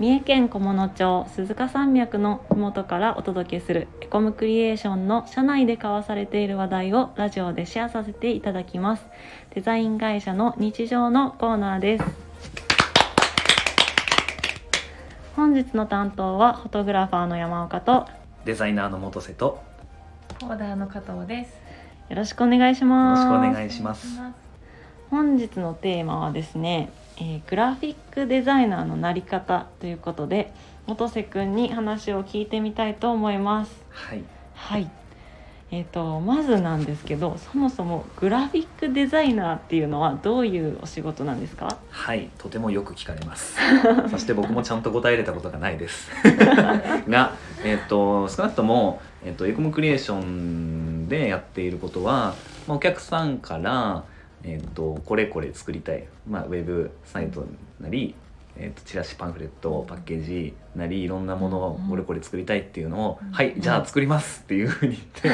三重県菰野町鈴鹿山脈の麓からお届けするエコムクリエーションの社内で交わされている話題をラジオでシェアさせていただきます。デザイン会社の日常のコーナーです。本日の担当はフォトグラファーの山岡とデザイナーの元瀬とコーダーの加藤です。よろしくお願いします。よろしくお願いします。本日のテーマはですね、グラフィックデザイナーのなり方ということで、元瀬くんに話を聞いてみたいと思います。はい。まずなんですけど、そもそもグラフィックデザイナーっていうのはどういうお仕事なんですか？はい、とてもよく聞かれますそして僕もちゃんと答えれたことがないですが、少なくとも、エコムクリエーションでやっていることは、お客さんから、これ作りたい、ウェブサイトなり、チラシ、パンフレット、パッケージなりいろんなものをこれ作りたいっていうのを、はいじゃあ作りますっていう風に言って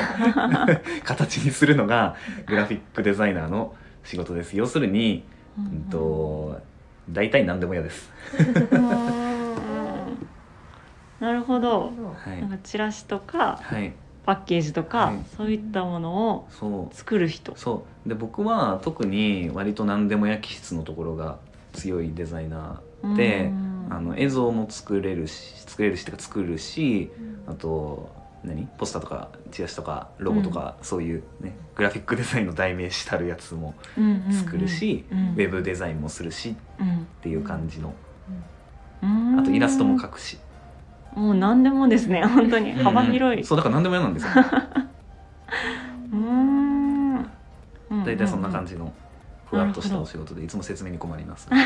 形にするのがグラフィックデザイナーの仕事です。要するに、大体何でも嫌ですなるほど、はい、なんかチラシとか、はい、パッケージとか、はい、そういったものを作る人。そうで、僕は特に割と何でも焼き質のところが強いデザイナーで、映像も作れるし、あとポスターとかチラシとかロゴとか、そういうねグラフィックデザインの代名詞たるやつも作るし、ウェブデザインもするし、っていう感じの、あとイラストも描くし、もう何でもですね、本当に幅広い、そうだから何でも嫌なんですよだいたいそんな感じのふわっとしたお仕事で、いつも説明に困ります、ね、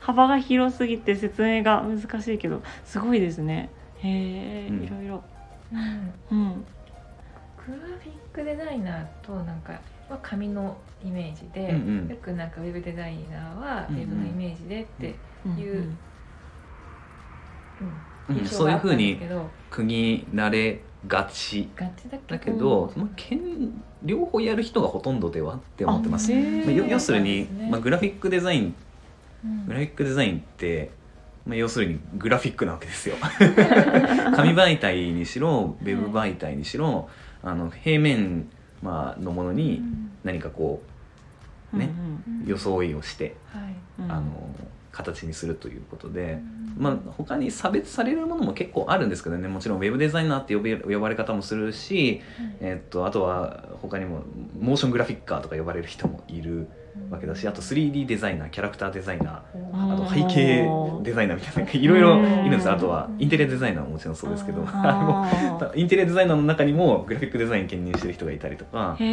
幅が広すぎて説明が難しいけど、すごいですね。へえ、いろいろ、グラフィックデザイナーとなんかは紙のイメージで、よくなんかウェブデザイナーはウェブのイメージでっていうそういう風に区切られがちだけど、両方やる人がほとんどではって思ってます。要するに、グラフィックデザインって、要するにグラフィックなわけですよ紙媒体にしろウェブ媒体にしろ、平面、のものに何か装いをして、形にするということで、他に差別されるものも結構あるんですけどね。もちろんウェブデザイナーって呼ばれ方もするし、あとは他にもモーショングラフィッカーとか呼ばれる人もいるわけだし、あと 3D デザイナー、キャラクターデザイナー、あと背景デザイナーみたいないろいろいるんです。あとはインテリアデザイナーももちろんそうですけどインテリアデザイナーの中にもグラフィックデザイン兼任してる人がいたりとか、あと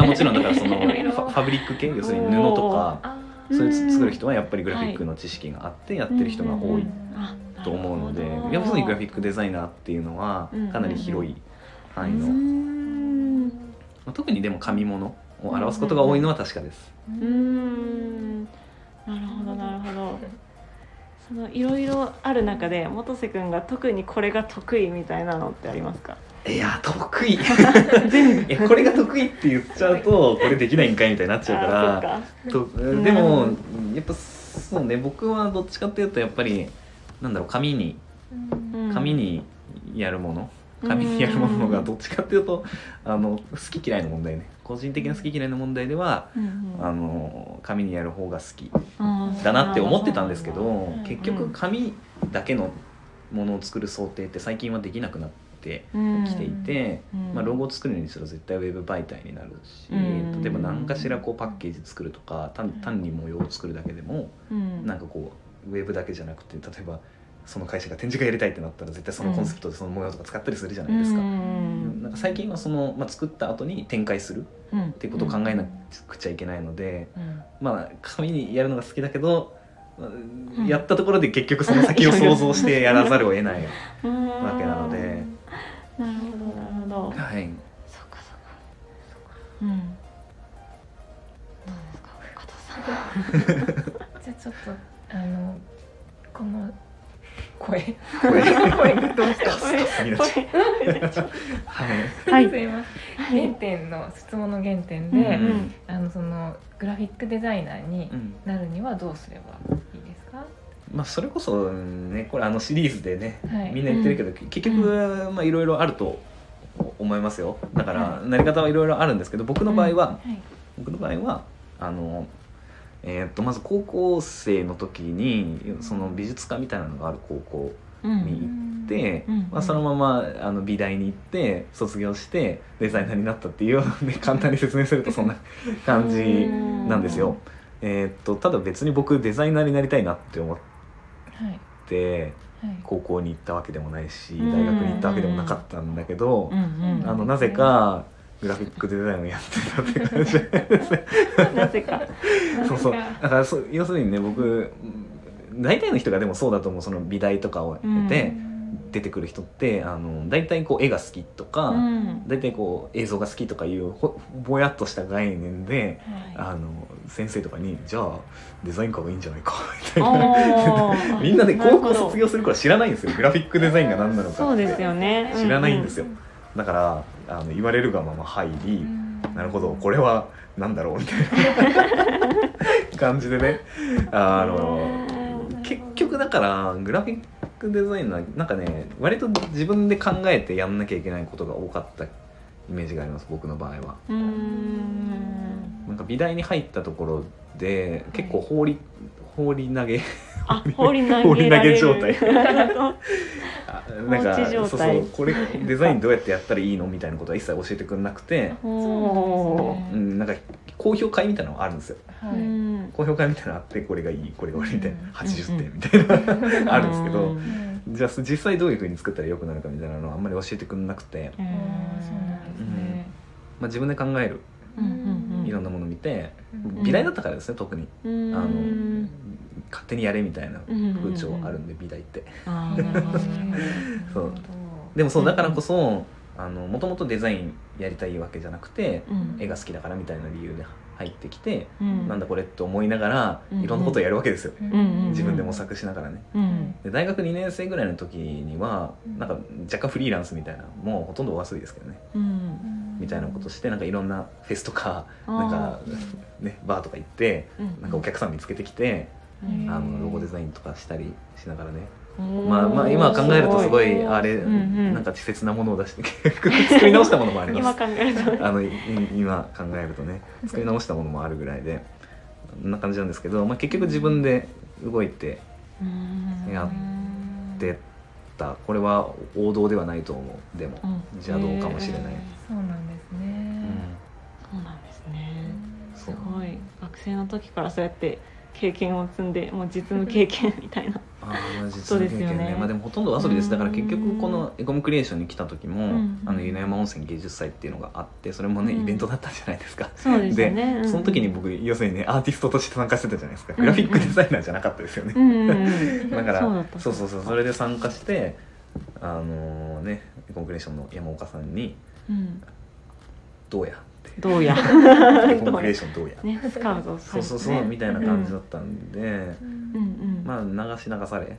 はもちろんだからそのファブリック系、要するに布とかそれ作る人はやっぱりグラフィックの知識があってやってる人が多いと思うので、要するにグラフィックデザイナーっていうのはかなり広い範囲の、特にでも紙物を表すことが多いのは確かです。なるほどそのいろいろある中で元瀬くんが特にこれが得意みたいなのってありますか？いや得意全部これが得意って言っちゃうとこれできないんかいみたいになっちゃうからでもやっぱそうね、僕はどっちかっていうとやっぱり紙にやるものがどっちかっていうと好き嫌いの問題ね、個人的な好き嫌いの問題では、紙にやる方が好きだなって思ってたんですけど、結局紙だけのものを作る想定って最近はできなくなってきていて、ロゴを作るにしろ絶対ウェブ媒体になるし、例えば何かしらパッケージ作るとか、単に模様を作るだけでも、ウェブだけじゃなくて、例えばその会社が展示会やりたいってなったら絶対そのコンセプトでその模様とか使ったりするじゃないですか。なんか最近はその、作った後に展開するっていうことを考えなくちゃいけないので、紙にやるのが好きだけどやったところで結局その先を想像してやらざるを得ないわけなのでなるほど、はい、そっか、どうですか加藤さんじゃあちょっとこの声がどうしたはい、すいません。質問の原点で、そのグラフィックデザイナーになるにはどうすればいいですか？まあ、それこそねこれあのシリーズでね、はい、みんな言ってるけど、うん、結局まあいろいろあると思いますよ。だからなり方はいろいろあるんですけど、僕の場合は、はいはい、僕の場合はまず高校生の時にその美術科みたいなのがある高校に行って、うんうんまあ、そのまま美大に行って卒業してデザイナーになったっていうので簡単に説明するとそんな感じなんですよ。ただ別に僕デザイナーになりたいなって思って高校に行ったわけでもないし、大学に行ったわけでもなかったんだけど、なぜかグラフィックデザインをやってたって感じですね。なぜか。そうそう。だから要するにね、僕大体の人がでもそうだと思う。その美大とかを得て出てくる人って大体こう絵が好きとか、大体こう映像が好きとかいうぼやっとした概念で、先生とかにじゃあデザイン科がいいんじゃないかみたいなみんなね高校卒業する頃知らないんですよ。グラフィックデザインが何なのかってそうですよね、知らないんですよ、うんうん、だから言われるがまま入り、なるほどこれは何だろうみたいな感じでね、結局だからグラフィックデザインはなんかね割と自分で考えてやんなきゃいけないことが多かったイメージがあります、僕の場合は。なんか美大に入ったところで結構放り投げ状態なんかそうこれデザインどうやってやったらいいのみたいなことは一切教えてくれなくてなんか公表会みたいなのがあるんですよ、はい、公表会みたいなのあってこれがいいこれが悪いみたいな80点みたいな、あるんですけど、じゃあ実際どういう風に作ったらよくなるかみたいなのはあんまり教えてくれなくて、そうなんですね、まあ、自分で考える、いろんなもの見て、美大だったからですね特に勝手にやれみたいな風潮あるんで、美大ってそうでもそうだからこそもともとデザインやりたいわけじゃなくて、絵が好きだからみたいな理由で入ってきて、なんだこれって思いながらいろんなことをやるわけですよ、自分で模索しながらね、で大学2年生ぐらいの時にはなんか若干フリーランスみたいな、もうほとんどお遊びですけどね、みたいなことしてなんかいろんなフェスとか、なんか、ね、バーとか行ってなんかお客さん見つけてきて、ロゴデザインとかしたりしながらね、まあ、今考えるとすごいあれ、なんか稚拙なものを出して作り直したものもあります今考えるとね作り直したものもあるぐらいでこんな感じなんですけど、まあ、結局自分で動いてやってた、これは王道ではないと思う、でも邪道かもしれない、そうなんですね、そうなんですね、すごい学生の時からそうやって経験を積んで、もう実務経験みたいなことですよね。まあ、でもほとんど遊びです。だから結局このエコムクリエーションに来た時も、湯野山温泉芸術祭っていうのがあって、それもね、イベントだったじゃないですか。そうですね、でその時に僕要するにねアーティストとして参加してたじゃないですか、グラフィックデザイナーじゃなかったですよね、だからそうそれで参加して、ねエコムクリエーションの山岡さんに、どうやコンクリエーションどうやね、スカウトそうみたいな感じだったんで、まあ流され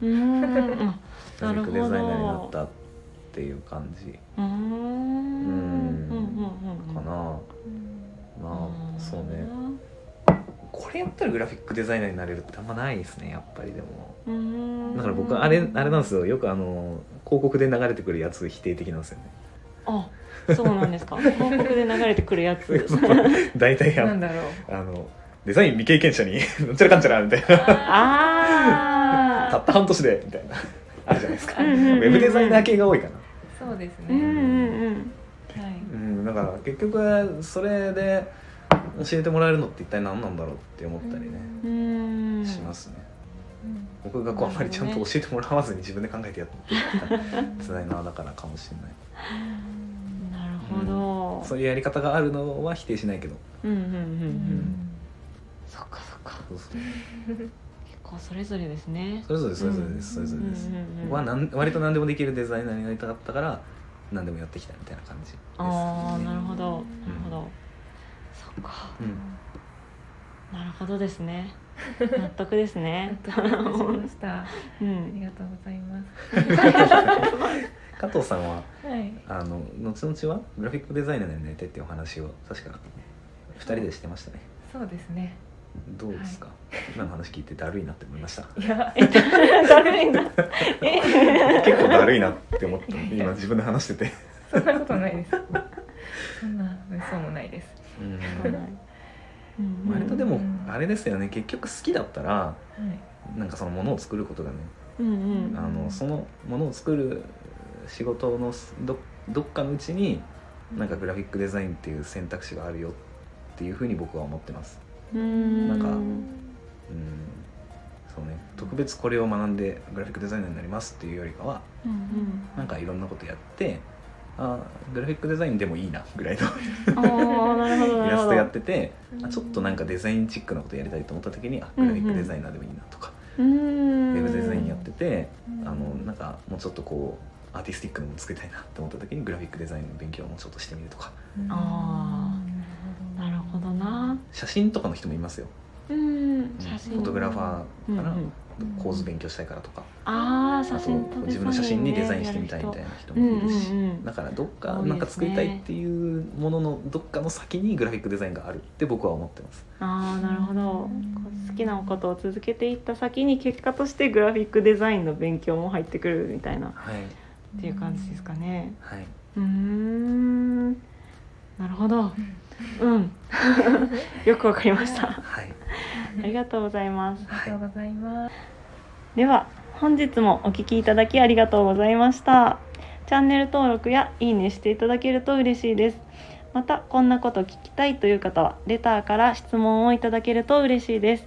グラフィックデザイナーになったっていう感じかな。まあそうね、これやったらグラフィックデザイナーになれるってあんまないですね、やっぱり。でもだから僕あれなんですよ、よく広告で流れてくるやつ否定的なんですよね。あ、そうなんですか。広告で流れてくるやつだいたいなんだろう、デザイン未経験者になんちゃらかんちゃらみたいな、たった半年でみたいなあるじゃないですか、ウェブデザイナー系が多いかな。そうですね、だから結局それで教えてもらえるのって一体何なんだろうって思ったりね、しますね。僕がこうあんまりちゃんと教えてもらわずに自分で考えてやってた辛いな、だからかもしれない。なるほど、そういうやり方があるのは否定しないけど、そっかそっか、結構それぞれですね。それぞれです。僕は割と何でもできるデザイナーになりたかったから何でもやってきたみたいな感じです、ね。ああ、なるほどなるほど、そっか、なるほどですね。納得ですね。納得しました。ありがとうございます。加藤さんは、後々はグラフィックデザイナーになりたいっていうお話を確か2人でしてましたね。そうですね。どうですか、はい、今の話聞いてだるいなって思いました。いや、だるいな結構だるいなって思った今自分で話しててそんなことないですそんな嘘もないです。うん、割とでもあれですよね、結局好きだったら、はい、なんかそのものを作ることがね、うんうん、そのものを作る仕事のどっかのうちになんかグラフィックデザインっていう選択肢があるよっていうふうに僕は思ってます。なんか、そうね、特別これを学んでグラフィックデザイナーになりますっていうよりかは、うんうん、なんかいろんなことやって、グラフィックデザインでもいいなぐらいのイラストやってて、ちょっとなんかデザインチックなことやりたいと思った時に、グラフィックデザイナーでもいいなとか、ウェブデザインやってて、なんかもうちょっとこうアーティスティックなもの作りたいなと思った時にグラフィックデザインの勉強をもうちょっとしてみるとか。なるほどな。写真とかの人もいますよ。写真、フォトグラファーから構図勉強したいからとか、あと自分の写真にデザインしてみたいみたいな人もいるし、だからどっかなんか作りたいっていうもののどっかの先にグラフィックデザインがあるって僕は思ってます。なるほど。好きなことを続けていった先に結果としてグラフィックデザインの勉強も入ってくるみたいな、はい、っていう感じですかね。はい、なるほど。よくわかりました、はい、ありがとうございます。では本日もお聞きいただきありがとうございました。チャンネル登録やいいねしていただけると嬉しいです。またこんなこと聞きたいという方はレターから質問をいただけると嬉しいです。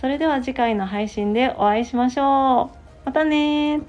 それでは次回の配信でお会いしましょう。またね。